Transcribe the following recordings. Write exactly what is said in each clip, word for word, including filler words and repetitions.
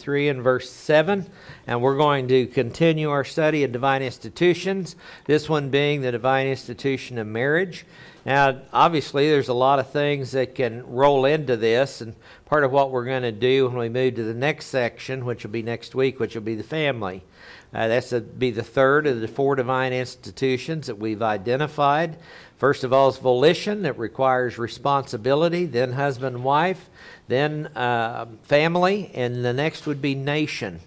three and verse seven, and we're going to continue our study of divine institutions, this one being the divine institution of marriage. Now, obviously, there's a lot of things that can roll into this, and part of what we're going to do when we move to the next section, which will be next week, which will be the family. Uh, that's a, be the third of the four divine institutions that we've identified. First of all is volition, that requires responsibility, then husband and wife, then uh, family, and the next would be nation.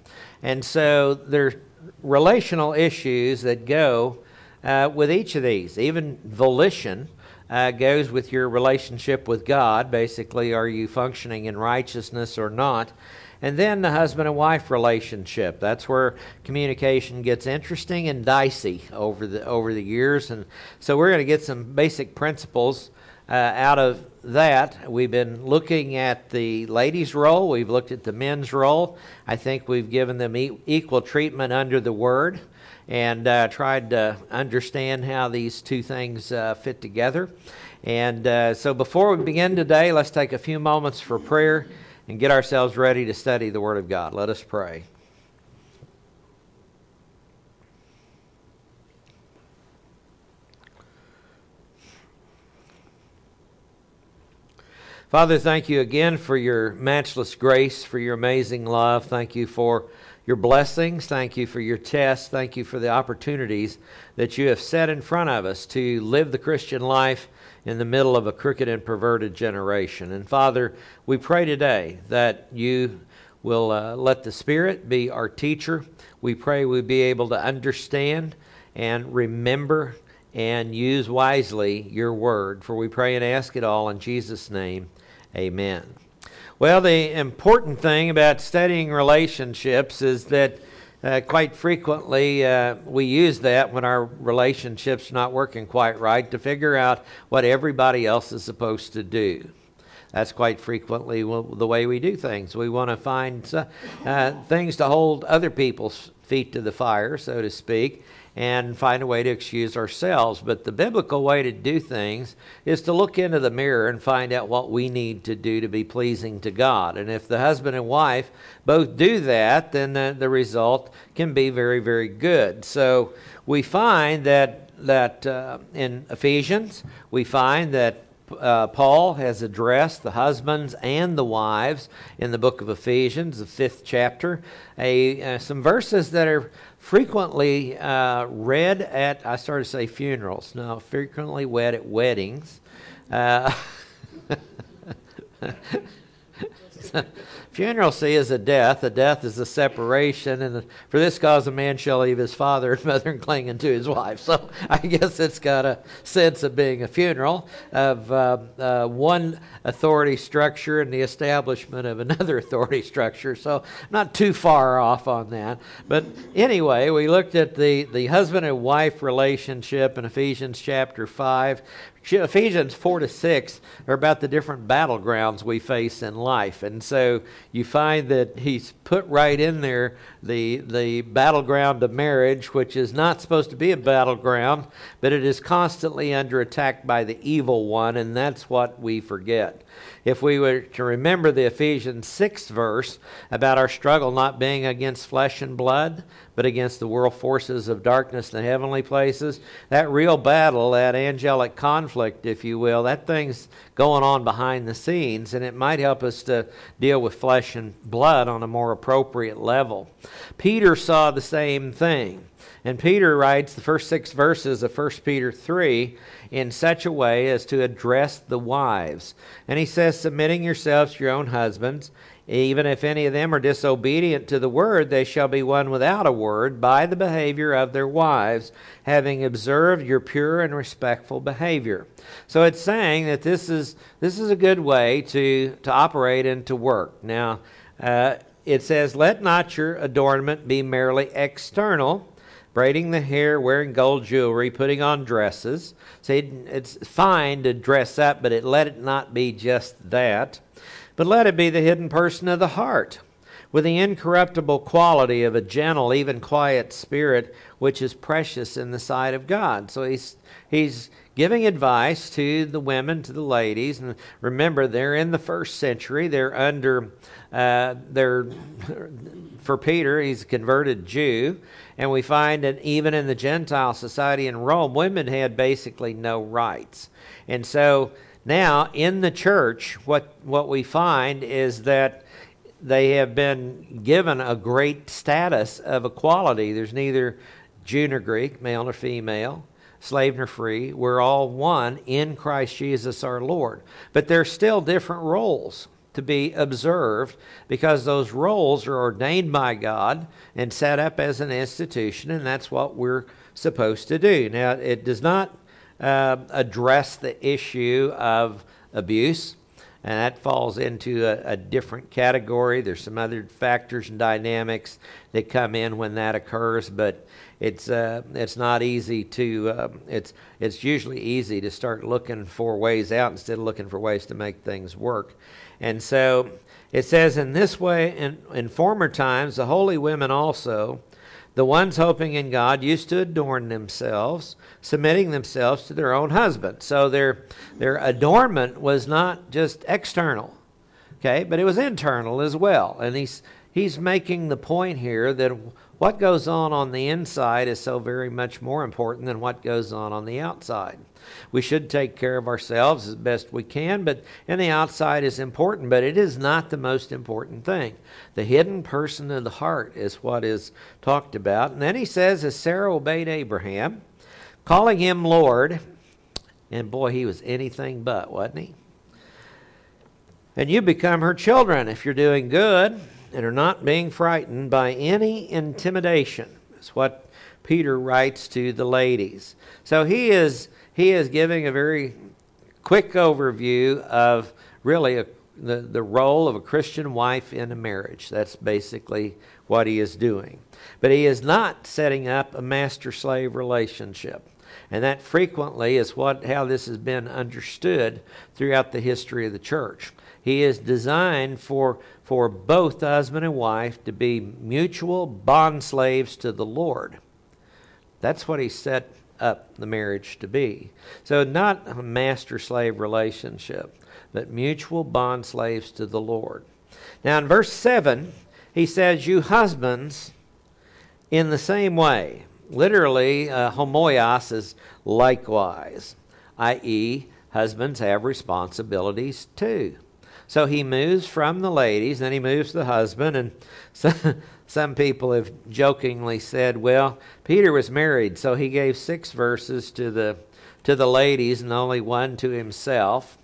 And so there's relational issues that go uh, with each of these. Even volition uh, goes with your relationship with God. Basically, are you functioning in righteousness or not? And then the husband and wife relationship. That's where communication gets interesting and dicey over the over the years. And so we're going to get some basic principles uh, out of that. We've been looking at the ladies' role. We've looked at the men's role. I think we've given them e- equal treatment under the Word and uh, tried to understand how these two things uh, fit together. And uh, so before we begin today, let's take a few moments for prayer and get ourselves ready to study the Word of God. Let us pray. Father, thank you again for your matchless grace, for your amazing love. Thank you for your blessings. Thank you for your tests. Thank you for the opportunities that you have set in front of us to live the Christian life in the middle of a crooked and perverted generation. And Father, we pray today that you will uh, let the Spirit be our teacher. We pray we be able to understand and remember and use wisely your word. For we pray and ask it all in Jesus' name. Amen. Well, the important thing about studying relationships is that Uh, quite frequently, uh, we use that when our relationship's not working quite right to figure out what everybody else is supposed to do. That's quite frequently the way we do things. We want to find uh, uh, things to hold other people's feet to the fire, so to speak, and find a way to excuse ourselves. But the biblical way to do things is to look into the mirror and find out what we need to do to be pleasing to God. And if the husband and wife both do that, then the, the result can be very, very good. So we find that that uh, in Ephesians, we find that Uh, Paul has addressed the husbands and the wives in the book of Ephesians, the fifth chapter. A, uh, some verses that are frequently uh, read at, I started to say funerals, no, frequently read at weddings. Uh, Funeral, see, is a death. A death is a separation. And the, for this cause, a man shall leave his father and mother and cling unto his wife. So I guess it's got a sense of being a funeral, of uh, uh, one authority structure and the establishment of another authority structure. So not too far off on that. But anyway, we looked at the, the husband and wife relationship in Ephesians chapter five. Ephesians four to six are about the different battlegrounds we face in life. And so you find that he's put right in there the the battleground of marriage, which is not supposed to be a battleground, but it is constantly under attack by the evil one, and that's what we forget. If we were to remember the Ephesians six verse about our struggle not being against flesh and blood, but against the world forces of darkness in the heavenly places, that real battle, that angelic conflict, if you will, that thing's going on behind the scenes, and it might help us to deal with flesh and blood on a more appropriate level. Peter saw the same thing. And Peter writes the first six verses of First Peter three in such a way as to address the wives. And he says, submitting yourselves to your own husbands, even if any of them are disobedient to the word, they shall be won without a word by the behavior of their wives, having observed your pure and respectful behavior. So it's saying that this is this is a good way to, to operate and to work. Now, uh, it says, let not your adornment be merely external, braiding the hair, wearing gold jewelry, putting on dresses. See, it's fine to dress up, but it let it not be just that. But let it be the hidden person of the heart, with the incorruptible quality of a gentle, even quiet spirit, which is precious in the sight of God. So he's he's giving advice to the women, to the ladies, and remember they're in the first century. They're under, uh, they're for Peter, he's a converted Jew, and we find that even in the Gentile society in Rome, women had basically no rights, and so now in the church, what what we find is that they have been given a great status of equality. There's neither Jew nor Greek, male nor female, slave nor free. We're all one in Christ Jesus our Lord. But there's still different roles to be observed because those roles are ordained by God and set up as an institution, and that's what we're supposed to do. Now, it does not uh, address the issue of abuse, and that falls into a, a different category. There's some other factors and dynamics that come in when that occurs, but it's uh, it's not easy to uh, it's it's usually easy to start looking for ways out instead of looking for ways to make things work. And so it says, in this way, in, in former times, the holy women also, the ones hoping in God, used to adorn themselves, submitting themselves to their own husbands. So their their adornment was not just external, okay, but it was internal as well. And he's he's making the point here that what goes on on the inside is so very much more important than what goes on on the outside. We should take care of ourselves as best we can, but and the outside is important, but it is not the most important thing. The hidden person of the heart is what is talked about. And then he says, as Sarah obeyed Abraham, calling him Lord, and boy, he was anything but, wasn't he? And you become her children if you're doing good and are not being frightened by any intimidation. That's what Peter writes to the ladies. So he is He is giving a very quick overview of really a, the, the role of a Christian wife in a marriage. That's basically what he is doing. But he is not setting up a master-slave relationship. And that frequently is what how this has been understood throughout the history of the church. He is designed for, for both husband and wife to be mutual bond slaves to the Lord. That's what he set up the marriage to be. So not a master-slave relationship, but mutual bond slaves to the Lord. Now in verse seven, he says, you husbands, in the same way. Literally, uh, homoios is likewise, that is, husbands have responsibilities too. So he moves from the ladies, then he moves to the husband, and so, some people have jokingly said, well, Peter was married, so he gave six verses to the to the ladies and only one to himself.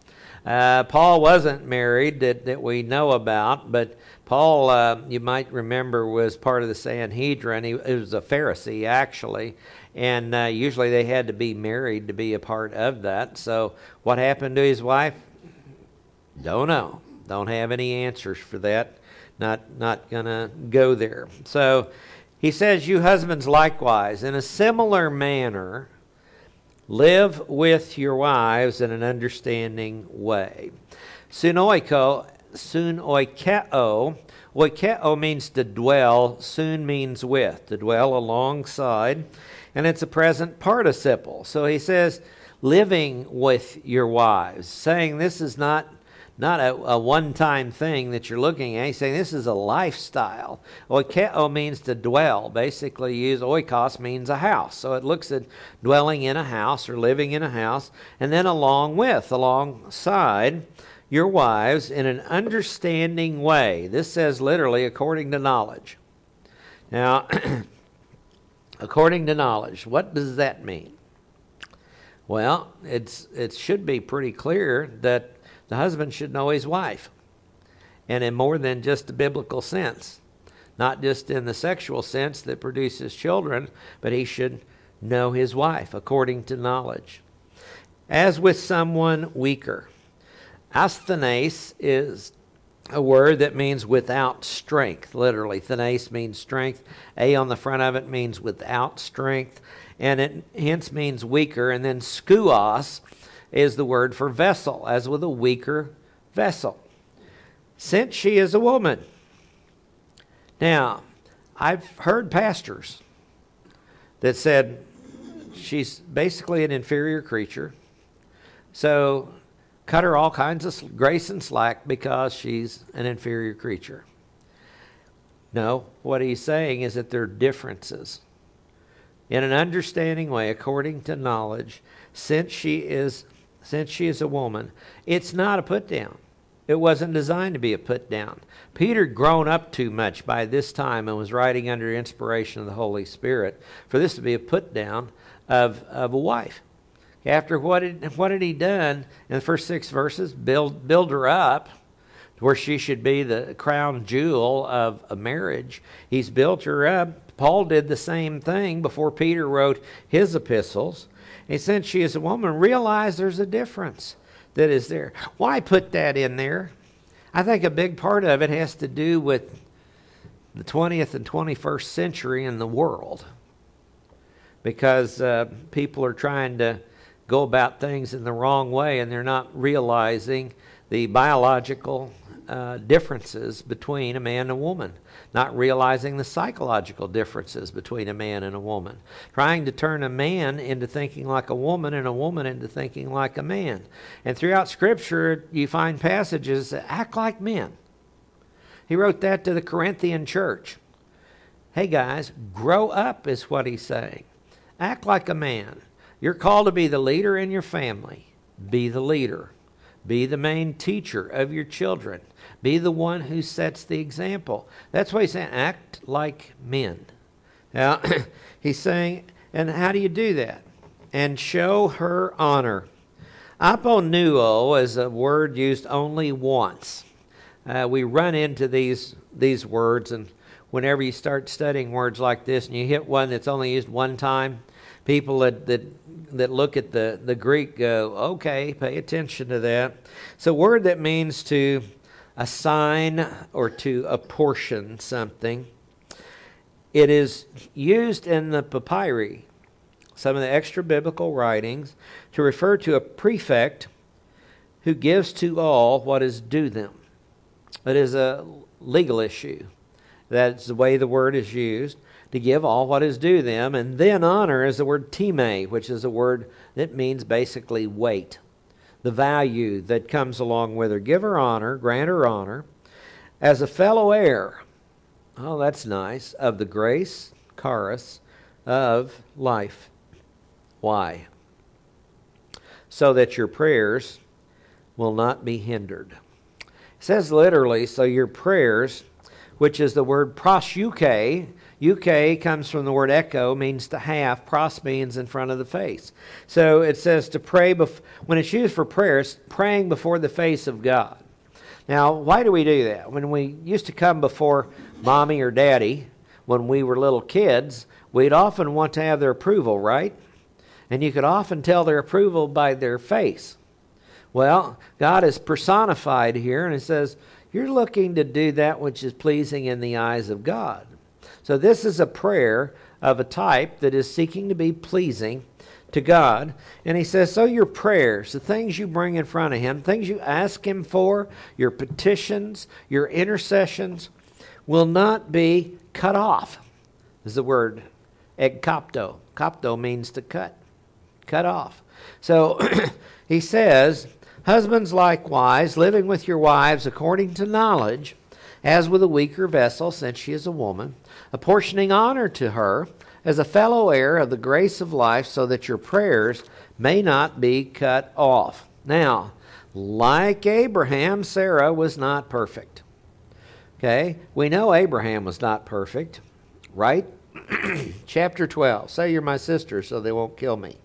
Uh, Paul wasn't married that, that we know about, but Paul, uh, you might remember, was part of the Sanhedrin. He, he was a Pharisee, actually, and uh, usually they had to be married to be a part of that. So what happened to his wife? Don't know. Don't have any answers for that. Not not going to go there. So he says, you husbands likewise, in a similar manner, live with your wives in an understanding way. Sunoiko, sunoikeo, oikeo means to dwell, soon means with, to dwell alongside, and it's a present participle. So he says, living with your wives, saying this is not Not a, a one-time thing that you're looking at. He's saying this is a lifestyle. Oikeo means to dwell. Basically, use oikos means a house. So it looks at dwelling in a house or living in a house. And then along with, alongside your wives in an understanding way. This says literally according to knowledge. Now, according to knowledge, what does that mean? Well, it's it should be pretty clear that the husband should know his wife, and in more than just a biblical sense, not just in the sexual sense that produces children, but he should know his wife according to knowledge. As with someone weaker, asthenes is a word that means without strength, literally. Thenes means strength. A on the front of it means without strength, and it hence means weaker. And then skuos is the word for vessel, as with a weaker vessel. Since she is a woman, Now, I've heard pastors that said she's basically an inferior creature, so cut her all kinds of grace and slack because she's an inferior creature. No, what he's saying is that there are differences. In an understanding way, according to knowledge, since she is since she is a woman, it's not a put-down. It wasn't designed to be a put-down. Peter had grown up too much by this time and was writing under inspiration of the Holy Spirit for this to be a put-down of, of a wife. After what had, what had he done in the first six verses? Build, build her up to where she should be the crown jewel of a marriage. He's built her up. Paul did the same thing before Peter wrote his epistles. And since she is a woman, realize there's a difference that is there. Why put that in there? I think a big part of it has to do with the twentieth and twenty-first century in the world. Because uh, people are trying to go about things in the wrong way, and they're not realizing the biological Uh, differences between a man and a woman, not realizing the psychological differences between a man and a woman, trying to turn a man into thinking like a woman and a woman into thinking like a man. And throughout Scripture, you find passages that act like men. He wrote that to the Corinthian church. Hey guys, grow up is what he's saying. Act like a man. You're called to be the leader in your family. Be the leader. Be the main teacher of your children. Be the one who sets the example. That's why he's saying act like men. Now, he's saying, and how do you do that? And show her honor. Aponuo is a word used only once. Uh, we run into these, these words, and whenever you start studying words like this and you hit one that's only used one time, people that, that that look at the, the Greek go, okay, pay attention to that. It's a word that means to assign or to apportion something. It is used in the papyri, some of the extra-biblical writings, to refer to a prefect who gives to all what is due them. It is a legal issue. That's the way the word is used. To give all what is due them. And then honor is the word time, which is a word that means basically weight, the value that comes along with her. Give her honor, grant her honor, as a fellow heir, oh that's nice, of the grace, charis, of life. Why? So that your prayers will not be hindered. It says literally, so your prayers, which is the word prosuke. U K comes from the word echo, means to half. Pros means in front of the face. So it says to pray, bef- when it's used for prayer, it's praying before the face of God. Now, why do we do that? When we used to come before mommy or daddy, when we were little kids, we'd often want to have their approval, right? And you could often tell their approval by their face. Well, God is personified here, and it says, you're looking to do that which is pleasing in the eyes of God. So this is a prayer of a type that is seeking to be pleasing to God. And he says, so your prayers, the things you bring in front of him, things you ask him for, your petitions, your intercessions, will not be cut off. This is the word ekopto. Kopto means to cut, cut off. So he says, husbands likewise, living with your wives according to knowledge, as with a weaker vessel, since she is a woman, apportioning honor to her as a fellow heir of the grace of life, so that your prayers may not be cut off. Now, like Abraham, Sarah was not perfect. Okay, we know Abraham was not perfect, right? Chapter twelve, say you're my sister so they won't kill me.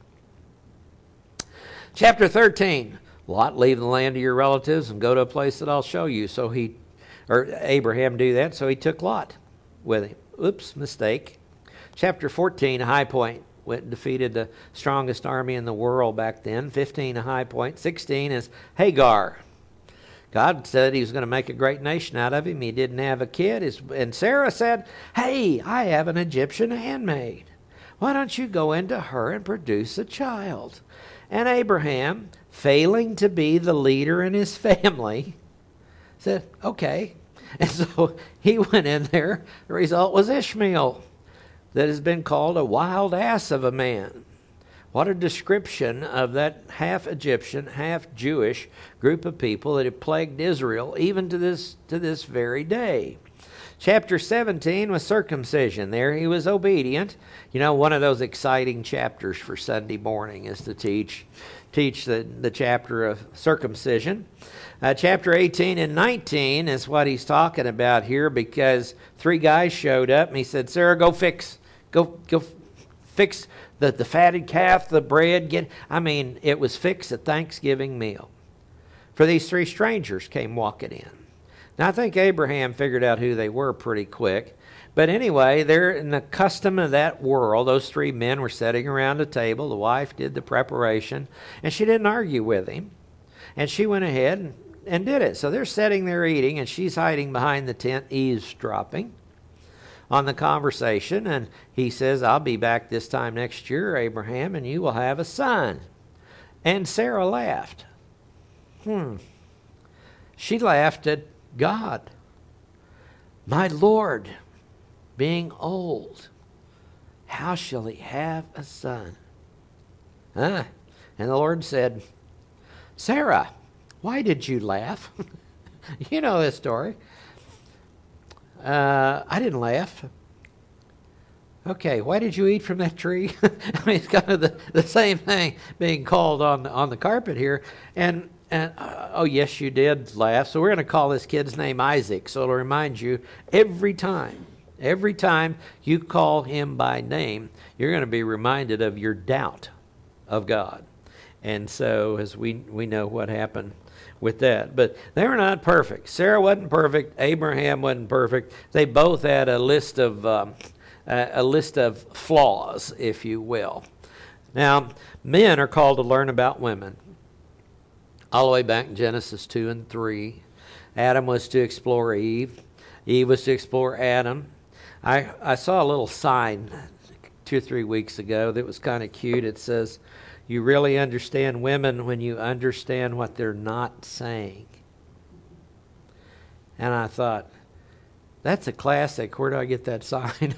Chapter thirteen, Lot, leave the land of your relatives and go to a place that I'll show you. So he Or Abraham do that, so he took Lot with him. Oops, mistake. Chapter fourteen, a high point. Went and defeated the strongest army in the world back then. fifteen, a high point. sixteen is Hagar. God said he was going to make a great nation out of him. He didn't have a kid. His, and Sarah said, hey, I have an Egyptian handmaid. Why don't you go into her and produce a child? And Abraham, failing to be the leader in his family, said, okay, And so he went in there. The result was Ishmael, that has been called a wild ass of a man. What a description of that half-Egyptian, half-Jewish group of people that have plagued Israel even to this, to this very day. Chapter seventeen was circumcision. There he was obedient. You know, one of those exciting chapters for Sunday morning is to teach teach the, the chapter of circumcision. Uh, chapter eighteen and nineteen is what he's talking about here, because three guys showed up and he said, Sarah, go fix, go, go fix the, the fatted calf, the bread. Get, I mean, it was fix a Thanksgiving meal. For these three strangers came walking in. Now, I think Abraham figured out who they were pretty quick. But anyway, they're in the custom of that world. Those three men were sitting around a table. The wife did the preparation, and she didn't argue with him. And she went ahead and, and did it. So they're sitting there eating, and she's hiding behind the tent, eavesdropping on the conversation. And he says, I'll be back this time next year, Abraham, and you will have a son. And Sarah laughed. Hmm. She laughed at God, my Lord, being old, how shall he have a son? Huh? And the Lord said, Sarah, why did you laugh? You know this story. Uh, I didn't laugh. Okay, why did you eat from that tree? I mean, it's kind of the, the same thing being called on, on the carpet here. And And, uh, oh, yes, you did laugh. So we're going to call this kid's name Isaac. So it'll remind you every time, every time you call him by name, you're going to be reminded of your doubt of God. And so as we, we know what happened with that. But they were not perfect. Sarah wasn't perfect. Abraham wasn't perfect. They both had a list of, um, a list of flaws, if you will. Now, men are called to learn about women. All the way back in Genesis two and three. Adam was to explore Eve. Eve was to explore Adam. I, I saw a little sign two or three weeks ago that was kind of cute. It says, you really understand women when you understand what they're not saying. And I thought, that's a classic. Where do I get that sign?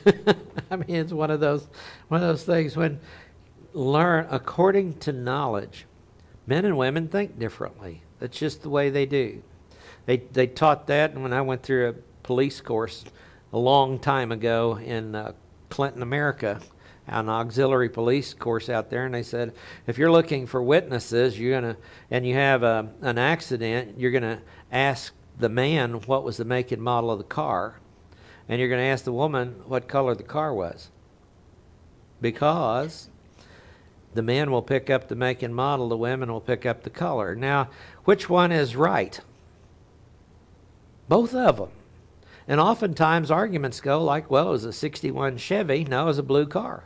I mean, it's one of those, one of those things when learn according to knowledge. Men and women think differently. That's just the way they do. They they taught that, and when I went through a police course a long time ago in uh, Clinton, America, an auxiliary police course out there, and they said, if you're looking for witnesses, you're gonna and you have a, an accident, you're gonna ask the man what was the make and model of the car, and you're gonna ask the woman what color the car was, because the men will pick up the make and model, the women will pick up the color. Now, which one is right? Both of them. And oftentimes arguments go like, well, it was a sixty-one Chevy, no, it was a blue car.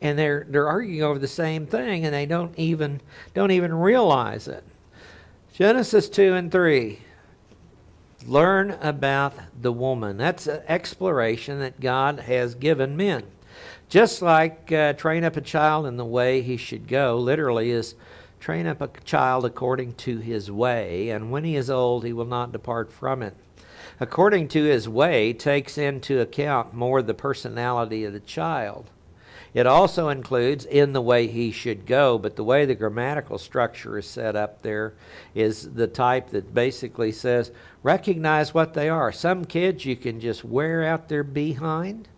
And they're they're arguing over the same thing, and they don't even don't even realize it. Genesis two and three. Learn about the woman. That's an exploration that God has given men. Just like uh, train up a child in the way he should go, literally is train up a child according to his way, and when he is old, he will not depart from it. According to his way takes into account more the personality of the child. It also includes in the way he should go, but the way the grammatical structure is set up there is the type that basically says, recognize what they are. Some kids you can just wear out their behind,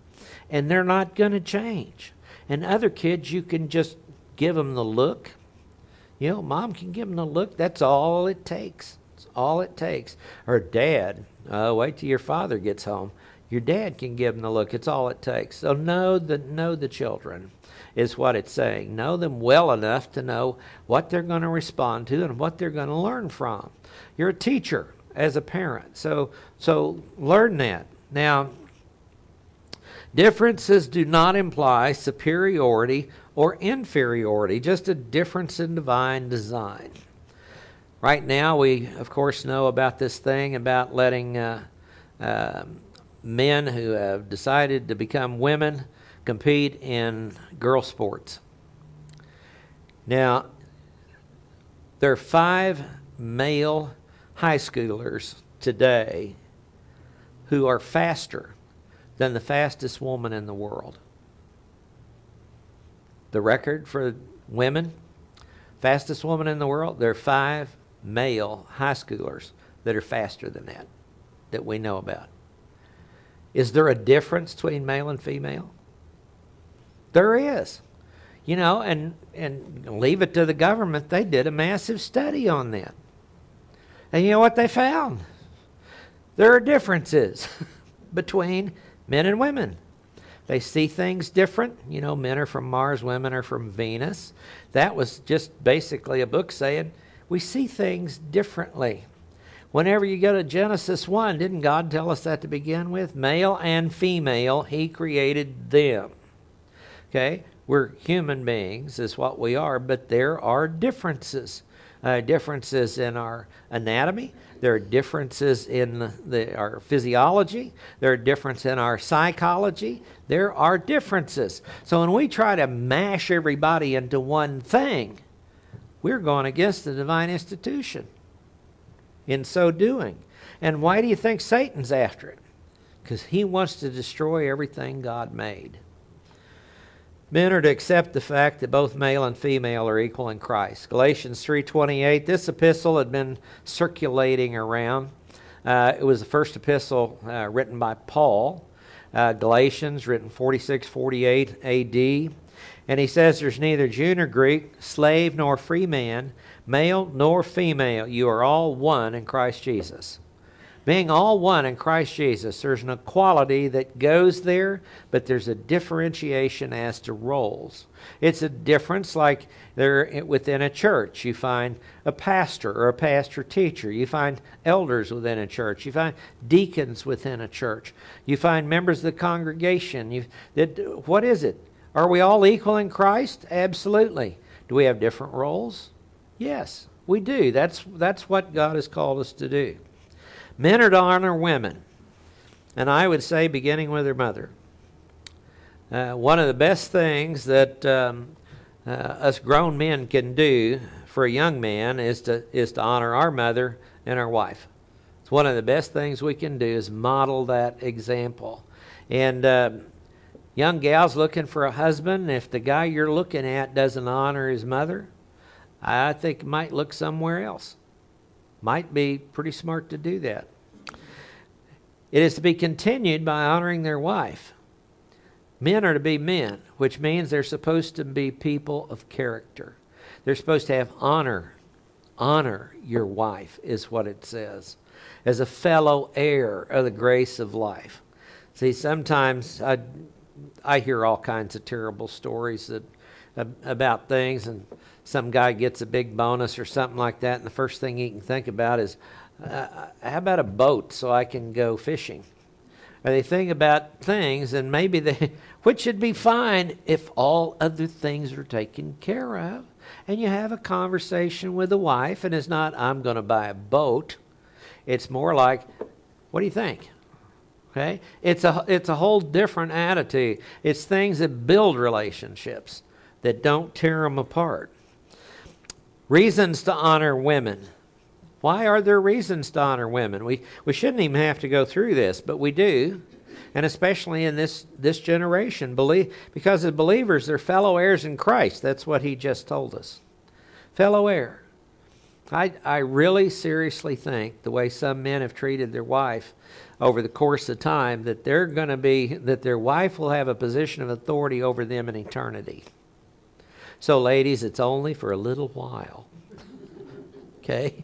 and they're not going to change. And other kids, you can just give them the look. You know, mom can give them the look. That's all it takes. That's all it takes. Or dad, uh, wait till your father gets home. Your dad can give them the look. It's all it takes. So know the, know the children is what it's saying. Know them well enough to know what they're going to respond to and what they're going to learn from. You're a teacher as a parent. So, so learn that. Now, differences do not imply superiority or inferiority, just a difference in divine design. Right now, we, of course, know about this thing about letting uh, uh, men who have decided to become women compete in girl sports. Now, there are five male high schoolers today who are faster than the fastest woman in the world. The record for women, fastest woman in the world, there are five male high schoolers that are faster than that, that we know about. Is there a difference between male and female? There is. You know, and, and leave it to the government. They did a massive study on that. And you know what they found? There are differences between men and women. They see things different. You know, men are from Mars, women are from Venus. That was just basically a book saying we see things differently. Whenever you go to Genesis one, didn't God tell us that to begin with? Male and female, he created them. Okay? We're human beings is what we are, but there are differences. Uh, differences in our anatomy. There are differences in the, the, our physiology. There are differences in our psychology. There are differences. So when we try to mash everybody into one thing, we're going against the divine institution in so doing. And why do you think Satan's after it? Because he wants to destroy everything God made. Men are to accept the fact that both male and female are equal in Christ. Galatians three twenty-eight, this epistle had been circulating around. Uh, it was the first epistle uh, written by Paul. Uh, Galatians, written forty-six forty-eight A D. And he says, there's neither Jew nor Greek, slave nor free man, male nor female. You are all one in Christ Jesus. Being all one in Christ Jesus, there's an equality that goes there, but there's a differentiation as to roles. It's a difference like there within a church. You find a pastor or a pastor teacher. You find elders within a church. You find deacons within a church. You find members of the congregation. You, that, what is it? Are we all equal in Christ? Absolutely. Do we have different roles? Yes, we do. That's, that's what God has called us to do. Men are to honor women, and I would say beginning with their mother. Uh, one of the best things that um, uh, us grown men can do for a young man is to is to honor our mother and our wife. It's one of the best things we can do is model that example. And uh, young gals looking for a husband, if the guy you're looking at doesn't honor his mother, I think might look somewhere else. Might be pretty smart to do that. It is to be continued by honoring their wife. Men are to be men, which means they're supposed to be people of character. They're supposed to have honor. Honor your wife is what it says, as a fellow heir of the grace of life. See, sometimes I, I hear all kinds of terrible stories that about things, and some guy gets a big bonus or something like that, and the first thing he can think about is, uh, how about a boat so I can go fishing? Or they think about things, and maybe they, which should be fine if all other things are taken care of, and you have a conversation with the wife, and it's not, I'm going to buy a boat. It's more like, what do you think? Okay, it's a it's a whole different attitude. It's things that build relationships, that don't tear them apart. Reasons to honor women. Why are there reasons to honor women? We we shouldn't even have to go through this, but we do. And especially in this, this generation, believe, because as believers, they're fellow heirs in Christ. That's what he just told us. Fellow heir. I, I really seriously think the way some men have treated their wife over the course of time, that they're going to be, that their wife will have a position of authority over them in eternity. So, ladies, it's only for a little while, okay?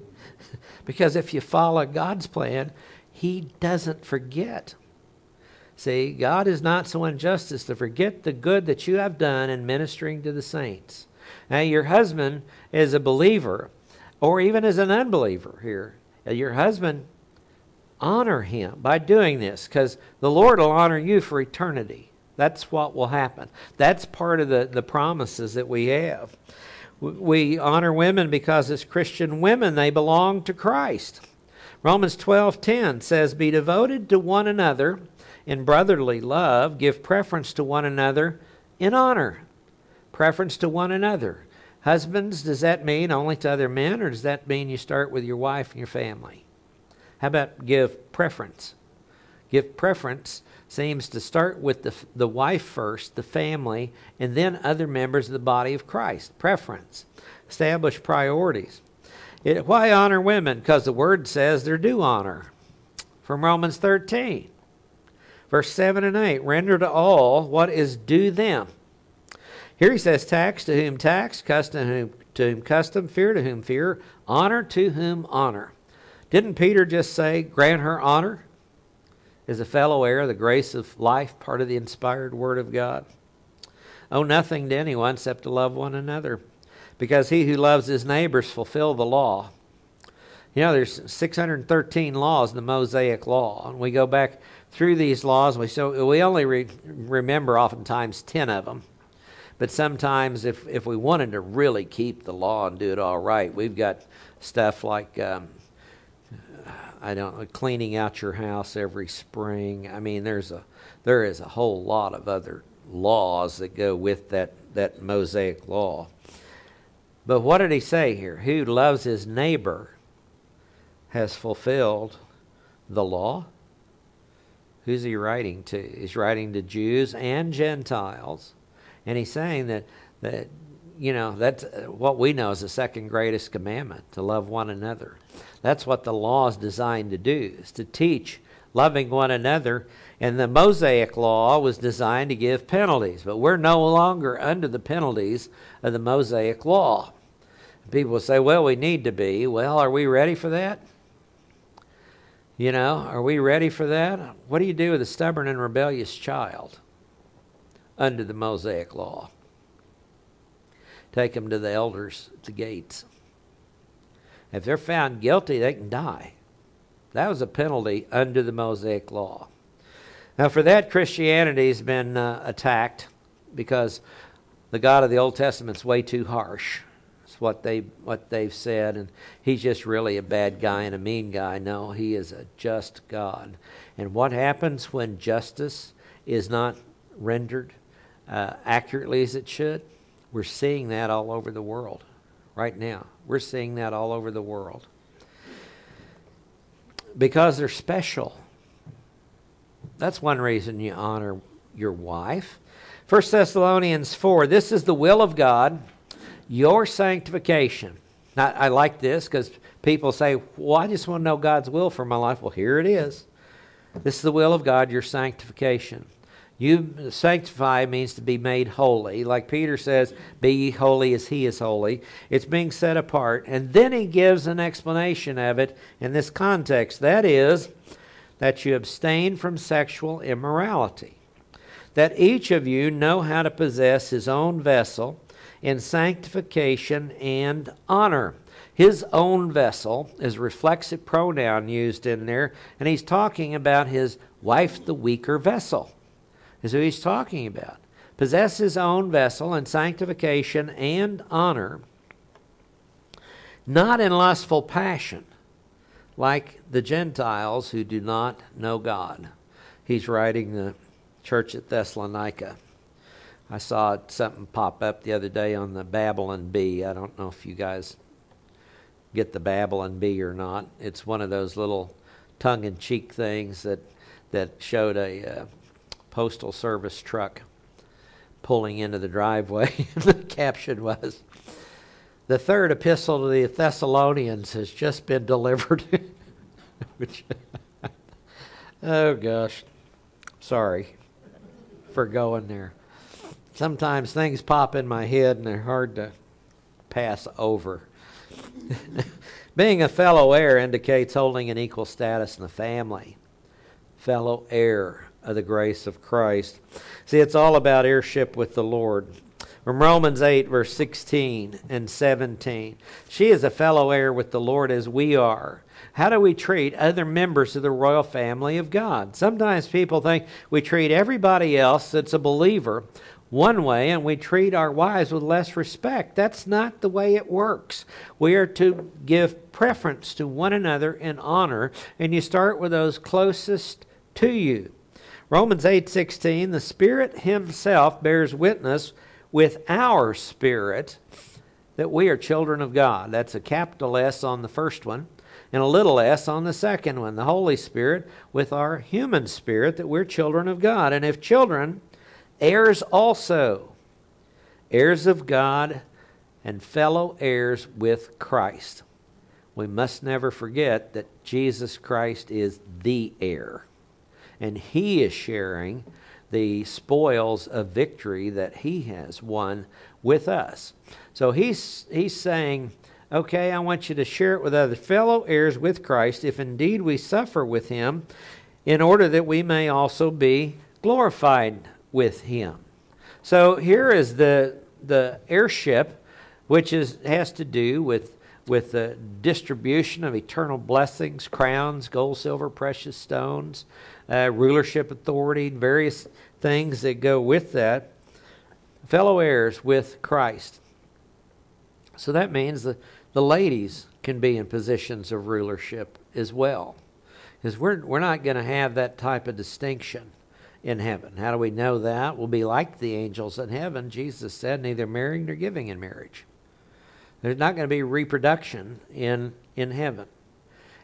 Because if you follow God's plan, he doesn't forget. See, God is not so unjust as to forget the good that you have done in ministering to the saints. Now, your husband is a believer, or even as an unbeliever here. Your husband, honor him by doing this, because the Lord will honor you for eternity. That's what will happen. That's part of the, the promises that we have. We honor women because as Christian women, they belong to Christ. Romans twelve ten says, be devoted to one another in brotherly love. Give preference to one another in honor. Preference to one another. Husbands, does that mean only to other men, or does that mean you start with your wife and your family? How about give preference? Give preference seems to start with the, the wife first, the family, and then other members of the body of Christ. Preference. Establish priorities. It, why honor women? Because the Word says they're due honor. From Romans thirteen. Verse seven and eight. Render to all what is due them. Here he says, tax to whom tax, custom to whom, to whom custom, fear to whom fear, honor to whom honor. Didn't Peter just say, grant her honor? Is a fellow heir of the grace of life, part of the inspired Word of God. Owe nothing to anyone except to love one another, because he who loves his neighbors fulfills the law. You know, there's six hundred thirteen laws in the Mosaic Law, and we go back through these laws. We so we only re, remember oftentimes ten of them, but sometimes if if we wanted to really keep the law and do it all right, we've got stuff like. Um, I don't know, cleaning out your house every spring. I mean, there's a there is a whole lot of other laws that go with that, that Mosaic law. But what did he say here? Who loves his neighbor has fulfilled the law. Who's he writing to? He's writing to Jews and Gentiles. And he's saying that, that you know, that's what we know is the second greatest commandment, to love one another. That's what the law is designed to do, is to teach loving one another. And the Mosaic Law was designed to give penalties, but we're no longer under the penalties of the Mosaic Law. People will say, well, we need to be. Well, are we ready for that? You know, are we ready for that? What do you do with a stubborn and rebellious child under the Mosaic Law? Take them to the elders at the gates. If they're found guilty, they can die. That was a penalty under the Mosaic Law. Now, for that, Christianity has been uh, attacked because the God of the Old Testament's way too harsh. It's what they what they've said, and he's just really a bad guy and a mean guy. No, he is a just God. And what happens when justice is not rendered uh, accurately as it should? We're seeing that all over the world right now. We're seeing that all over the world. Because they're special. That's one reason you honor your wife. First Thessalonians four, this is the will of God, your sanctification. Now, I like this because people say, well, I just want to know God's will for my life. Well, here it is. This is the will of God, your sanctification. You sanctify means to be made holy. Like Peter says, be ye holy as he is holy. It's being set apart. And then he gives an explanation of it in this context. That is, that you abstain from sexual immorality. That each of you know how to possess his own vessel in sanctification and honor. His own vessel is a reflexive pronoun used in there. And he's talking about his wife, the weaker vessel. Is who he's talking about. Possess his own vessel in sanctification and honor, not in lustful passion, like the Gentiles who do not know God. He's writing the church at Thessalonica. I saw something pop up the other day on the Babylon Bee. I don't know if you guys get the Babylon Bee or not. It's one of those little tongue-in-cheek things that, that showed a... Uh, Postal Service truck pulling into the driveway. The caption was, the third epistle to the Thessalonians has just been delivered. Which, oh gosh, sorry for going there. Sometimes things pop in my head and they're hard to pass over. Being a fellow heir indicates holding an equal status in the family. Fellow heir of the grace of Christ. See, it's all about heirship with the Lord. From Romans eight, verse sixteen and seventeen. She is a fellow heir with the Lord as we are. How do we treat other members of the royal family of God? Sometimes people think we treat everybody else that's a believer one way and we treat our wives with less respect. That's not the way it works. We are to give preference to one another in honor, and you start with those closest to you. Romans eight sixteen, the Spirit himself bears witness with our spirit that we are children of God. That's a capital S on the first one. and a little s on the second one, the Holy Spirit, with our human spirit, that we're children of God. And if children, heirs also, heirs of God and fellow heirs with Christ. We must never forget that Jesus Christ is the heir, and he is sharing the spoils of victory that he has won with us. So he's, he's saying, okay, I want you to share it with other fellow heirs with Christ, if indeed we suffer with him, in order that we may also be glorified with him. So here is the, the heirship, which is, has to do with with the distribution of eternal blessings, crowns, gold, silver, precious stones, uh, rulership, authority, various things that go with that. Fellow heirs with Christ. So that means the, the ladies can be in positions of rulership as well, because we're, we're not going to have that type of distinction in heaven. How do we know that? We'll be like the angels in heaven. Jesus said, neither marrying nor giving in marriage. There's not going to be reproduction in in heaven.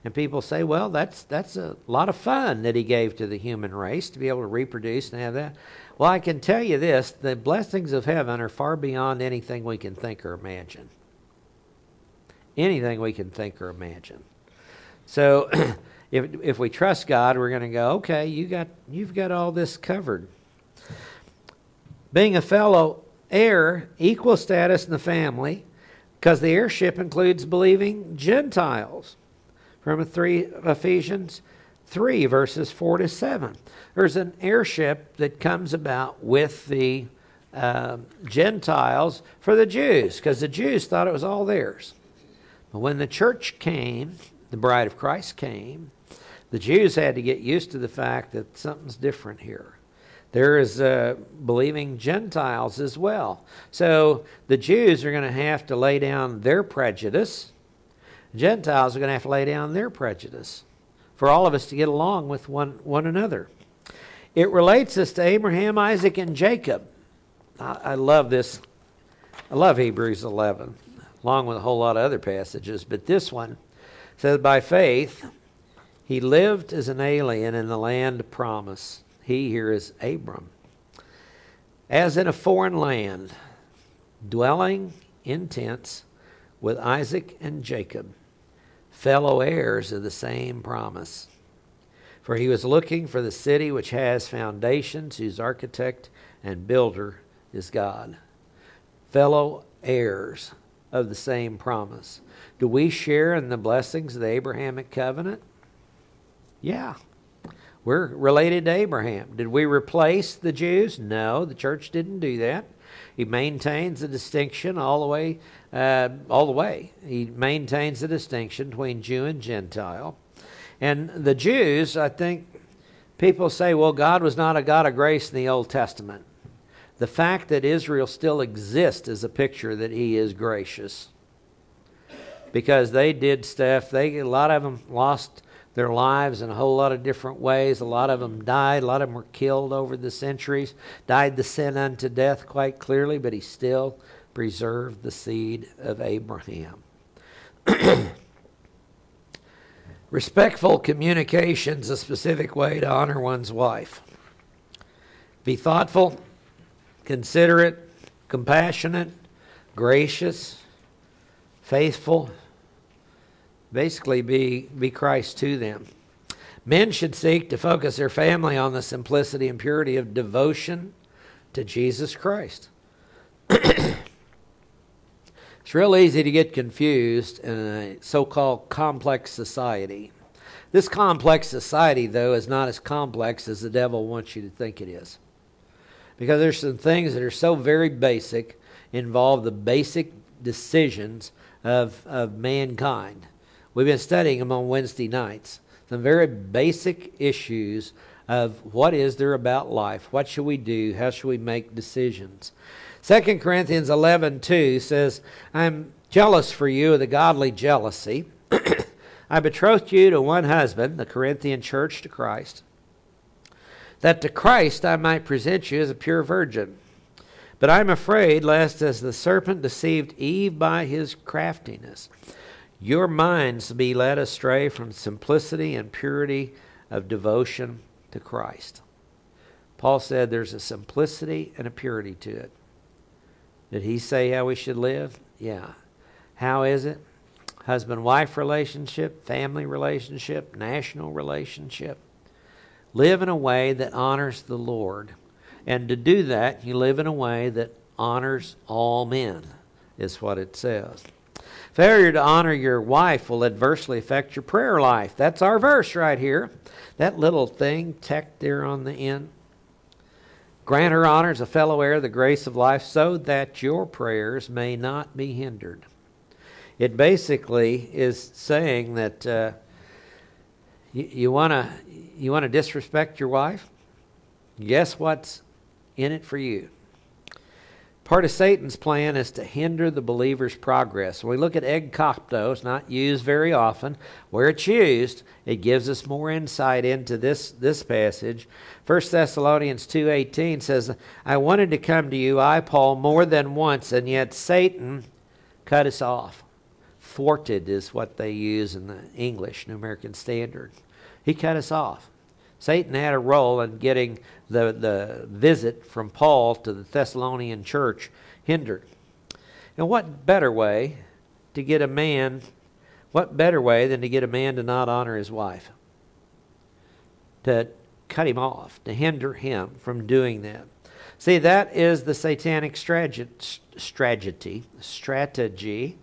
And people say, well, that's that's a lot of fun that he gave to the human race, to be able to reproduce and have that. Well, I can tell you this, the blessings of heaven are far beyond anything we can think or imagine. Anything we can think or imagine. So if if we trust God, we're going to go, okay, you got you've got all this covered. Being a fellow heir, equal status in the family, because the heirship includes believing Gentiles. From three, Ephesians three, verses four to seven. There's an heirship that comes about with the uh, Gentiles for the Jews, because the Jews thought it was all theirs. But when the church came, the bride of Christ came, the Jews had to get used to the fact that something's different here. There is uh, believing Gentiles as well. So the Jews are going to have to lay down their prejudice. Gentiles are going to have to lay down their prejudice for all of us to get along with one, one another. It relates us to Abraham, Isaac, and Jacob. I, I love this. I love Hebrews eleven, along with a whole lot of other passages. But this one says, by faith, he lived as an alien in the land of promise. He here is Abram, as in a foreign land, dwelling in tents with Isaac and Jacob, fellow heirs of the same promise. For he was looking for the city which has foundations, whose architect and builder is God. Fellow heirs of the same promise. Do we share in the blessings of the Abrahamic covenant? Yeah. We're related to Abraham. Did we replace the Jews? No, the church didn't do that. He maintains the distinction all the way. Uh, all the way, he maintains the distinction between Jew and Gentile. And the Jews, I think, people say, well, God was not a God of grace in the Old Testament. The fact that Israel still exists is a picture that He is gracious, because they did stuff. They a lot of them lost their lives in a whole lot of different ways. A lot of them died. A lot of them were killed over the centuries. Died the sin unto death, quite clearly, but he still preserved the seed of Abraham. Respectful communication's a specific way to honor one's wife. Be thoughtful, considerate, compassionate, gracious, faithful. Basically be, be Christ to them. Men should seek to focus their family on the simplicity and purity of devotion to Jesus Christ. It's real easy to get confused in a so-called complex society. This complex society, though, is not as complex as the devil wants you to think it is, because there's some things that are so very basic, involve the basic decisions of, of mankind. We've been studying them on Wednesday nights. Some very basic issues of what is there about life? What should we do? How should we make decisions? Second Corinthians eleven two says, I'm jealous for you with a godly jealousy. I betrothed you to one husband, the Corinthian church, to Christ, that to Christ I might present you as a pure virgin. But I'm afraid lest, as the serpent deceived Eve by his craftiness, Your minds be led astray from simplicity and purity of devotion to Christ. Paul said there's a simplicity and a purity to it. Did he say how we should live? Yeah. How is it? Husband-wife relationship, family relationship, national relationship. Live in a way that honors the Lord. And to do that, you live in a way that honors all men, is what it says. Failure to honor your wife will adversely affect your prayer life. That's our verse right here. That little thing tacked there on the end. Grant her honor as a fellow heir of the grace of life so that your prayers may not be hindered. It basically is saying that uh, you, you want to you want to disrespect your wife? Guess what's in it for you? Part of Satan's plan is to hinder the believer's progress. When we look at egg copto, it's not used very often. Where it's used, it gives us more insight into this, this passage. First Thessalonians two eighteen says, I wanted to come to you, I, Paul, more than once, and yet Satan cut us off. Thwarted is what they use in the English, New American Standard. He cut us off. Satan had a role in getting the, the visit from Paul to the Thessalonian church hindered. And what better way to get a man, what better way than to get a man to not honor his wife? To cut him off, to hinder him from doing that. See, that is the satanic strategy, strategy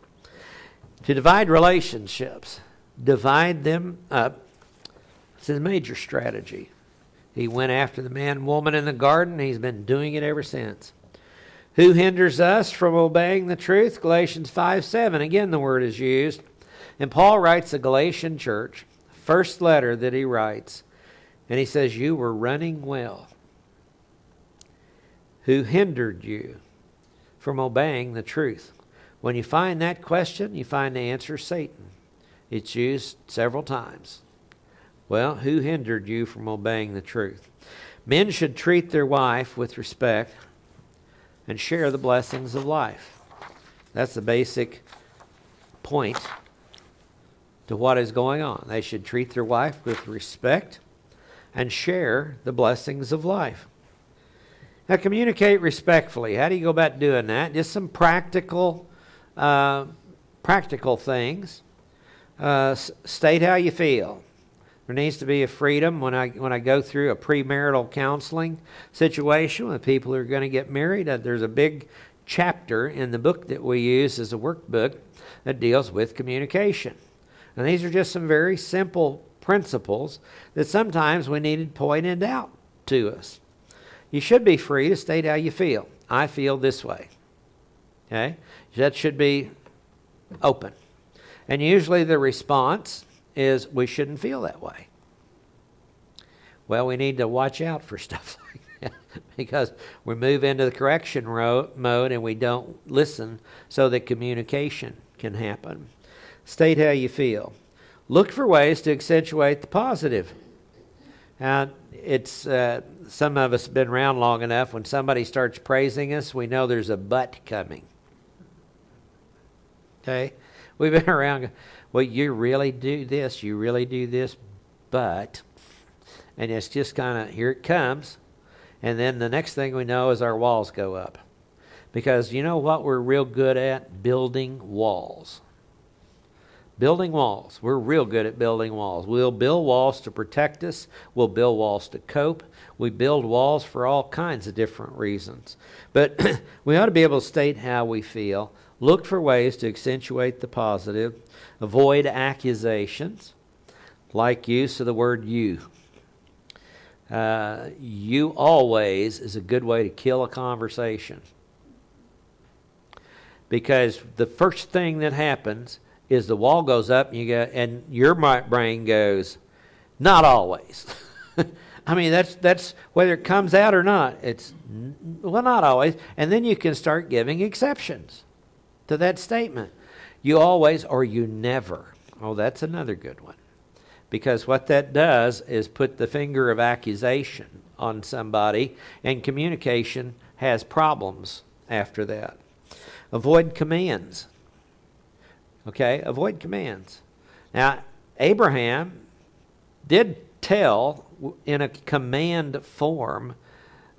to divide relationships, divide them up. It's his major strategy. He went after the man and woman in the garden. He's been doing it ever since. Who hinders us from obeying the truth? Galatians five seven. Again, the word is used. And Paul writes the Galatian church, first letter that he writes, and he says, you were running well. Who hindered you from obeying the truth? When you find that question, you find the answer, Satan. It's used several times. Well, who hindered you from obeying the truth? Men should treat their wife with respect and share the blessings of life. That's the basic point to what is going on. They should treat their wife with respect and share the blessings of life. Now, communicate respectfully. How do you go about doing that? Just some practical, uh, practical things. Uh, state how you feel. There needs to be a freedom when I when I go through a premarital counseling situation with people who are going to get married. There's a big chapter in the book that we use as a workbook that deals with communication. And these are just some very simple principles that sometimes we needed pointed out to us. You should be free to state how you feel. I feel this way. Okay? That should be open. And usually the response is we shouldn't feel that way. Well, we need to watch out for stuff like that because we move into the correction ro- mode and we don't listen so that communication can happen. State how you feel. Look for ways to accentuate the positive. Now, it's, uh, some of us have been around long enough. When somebody starts praising us, we know there's a but coming. Okay? We've been around... Well, you really do this, you really do this, but, and it's just kind of, here it comes. And then the next thing we know is our walls go up. Because you know what we're real good at? Building walls. Building walls. We're real good at building walls. We'll build walls to protect us. We'll build walls to cope. We build walls for all kinds of different reasons. But we ought to be able to state how we feel. Look for ways to accentuate the positive. Avoid accusations, like use of the word you. Uh, you always is a good way to kill a conversation. Because the first thing that happens is the wall goes up and, you go, and your brain goes, not always. I mean, that's that's whether it comes out or not. It's, well, not always. And then you can start giving exceptions to that statement. You always or you never. Oh, that's another good one. Because what that does is put the finger of accusation on somebody, and communication has problems after that. Avoid commands. Okay, avoid commands. Now, Abraham did tell in a command form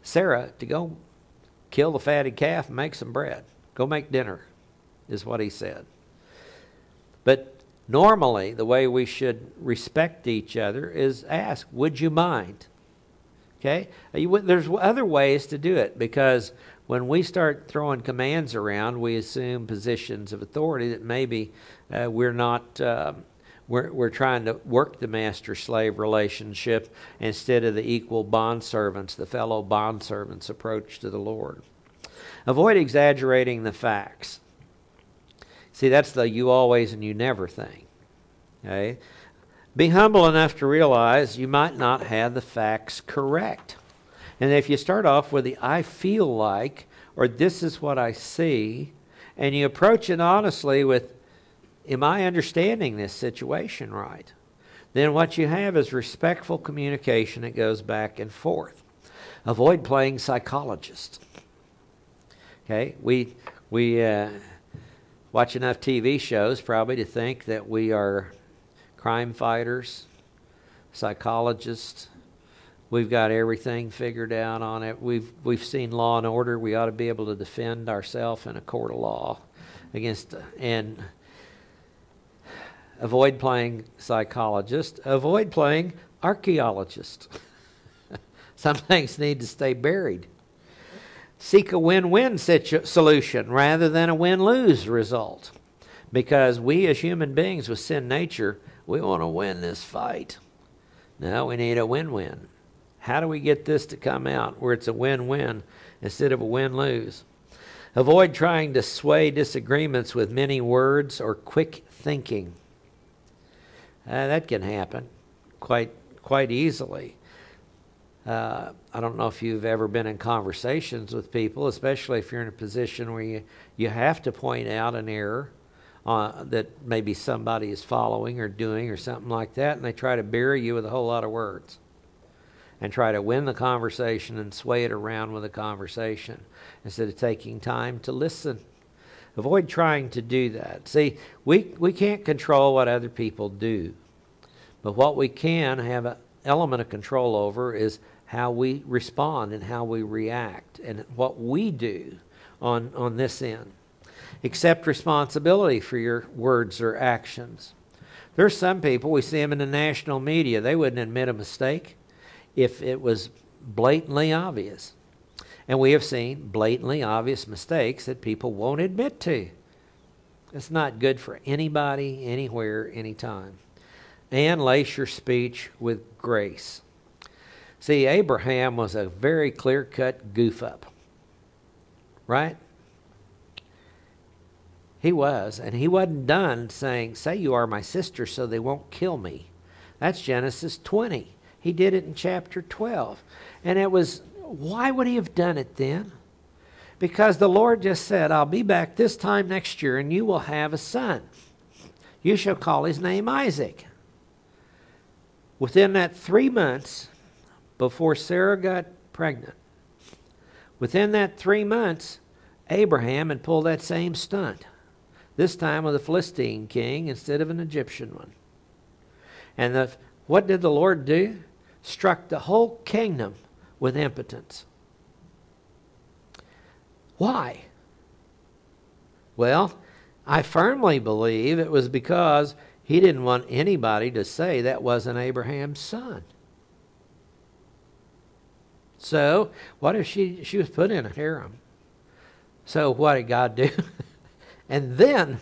Sarah to go kill the fatty calf and make some bread. Go make dinner, is what he said. But normally, the way we should respect each other is ask, would you mind? Okay? There's other ways to do it, because when we start throwing commands around, we assume positions of authority that maybe uh, we're not... Um, We're, we're trying to work the master-slave relationship instead of the equal bondservants, the fellow bondservants approach to the Lord. Avoid exaggerating the facts. See, that's the you always and you never thing. Okay? Be humble enough to realize you might not have the facts correct. And if you start off with the I feel like, or this is what I see, and you approach it honestly with, am I understanding this situation right? Then what you have is respectful communication that goes back and forth. Avoid playing psychologist. Okay, we we uh, watch enough T V shows probably to think that we are crime fighters, psychologists. We've got everything figured out on it. We've we've seen Law and Order. We ought to be able to defend ourselves in a court of law against and. Avoid playing psychologist. Avoid playing archaeologist. Some things need to stay buried. Seek a win-win situ- solution rather than a win-lose result. Because we as human beings with sin nature, we want to win this fight. No, we need a win-win. How do we get this to come out where it's a win-win instead of a win-lose? Avoid trying to sway disagreements with many words or quick thinking. Uh, that can happen quite quite easily. Uh, I don't know if you've ever been in conversations with people, especially if you're in a position where you, you have to point out an error uh, that maybe somebody is following or doing or something like that, and they try to bury you with a whole lot of words and try to win the conversation and sway it around with a conversation instead of taking time to listen. Avoid trying to do that. See, we, we can't control what other people do. But what we can have an element of control over is how we respond and how we react and what we do on, on this end. Accept responsibility for your words or actions. There's some people, we see them in the national media, they wouldn't admit a mistake if it was blatantly obvious. And we have seen blatantly obvious mistakes that people won't admit to. It's not good for anybody, anywhere, anytime. And lace your speech with grace. See, Abraham was a very clear-cut goof-up. Right? He was, and he wasn't done saying, say you are my sister so they won't kill me. That's Genesis twenty. He did it in chapter twelve. And it was... Why would he have done it then? Because the Lord just said, I'll be back this time next year and you will have a son. You shall call his name Isaac. Within that three months before Sarah got pregnant, within that three months, Abraham had pulled that same stunt. This time with a Philistine king instead of an Egyptian one. And the, what did the Lord do? Struck the whole kingdom with impotence. Why? Well, I firmly believe it was because he didn't want anybody to say that wasn't Abraham's son. So, what if she, she was put in a harem? So, what did God do? And then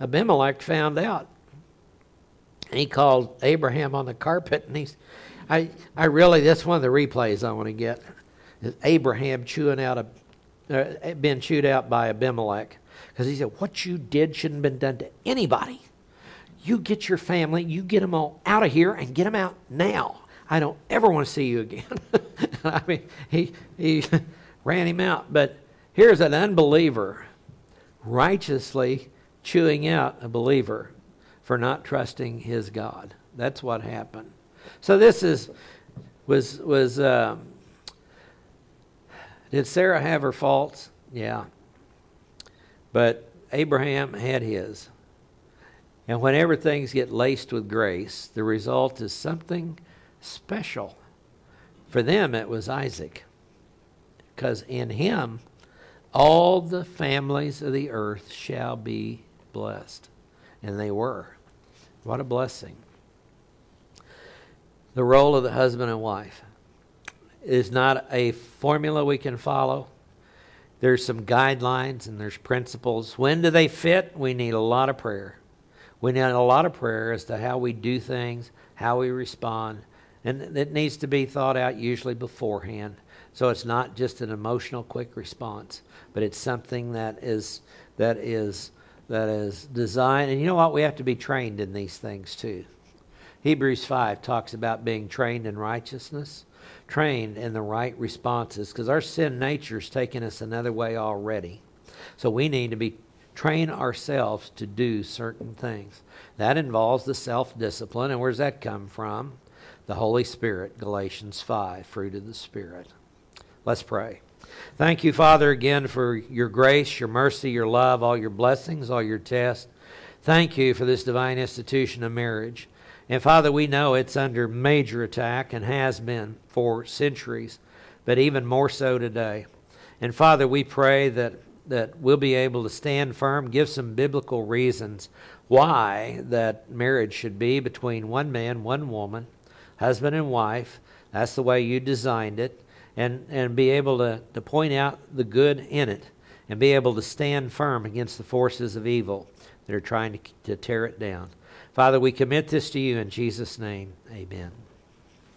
Abimelech found out. He called Abraham on the carpet and he's I, I really, that's one of the replays I want to get. Is Abraham chewing out a, uh, being chewed out by Abimelech. Because he said, what you did shouldn't have been done to anybody. You get your family, you get them all out of here and get them out now. I don't ever want to see you again. I mean, he, he ran him out. But here's an unbeliever righteously chewing out a believer for not trusting his God. That's what happened. So this is, was, was um, did Sarah have her faults? Yeah. But Abraham had his. And whenever things get laced with grace, the result is something special. For them, it was Isaac, because in him all the families of the earth shall be blessed. And they were. What a blessing. The role of the husband and wife is not a formula we can follow. There's some guidelines and there's principles. When do they fit? We need a lot of prayer. We need a lot of prayer as to how we do things, how we respond. And it needs to be thought out usually beforehand. So it's not just an emotional quick response, but it's something that is that is that is designed. And you know what? We have to be trained in these things too. Hebrews five talks about being trained in righteousness, trained in the right responses, because our sin nature's taken us another way already. So we need to be train ourselves to do certain things. That involves the self-discipline. And where's that come from? The Holy Spirit, Galatians five, fruit of the Spirit. Let's pray. Thank you, Father, again for your grace, your mercy, your love, all your blessings, all your tests. Thank you for this divine institution of marriage. And Father, we know it's under major attack and has been for centuries, but even more so today. And Father, we pray that that we'll be able to stand firm, give some biblical reasons why that marriage should be between one man, one woman, husband and wife. That's the way you designed it. And, and be able to, to point out the good in it and be able to stand firm against the forces of evil that are trying to, to tear it down. Father, we commit this to you in Jesus' name. Amen.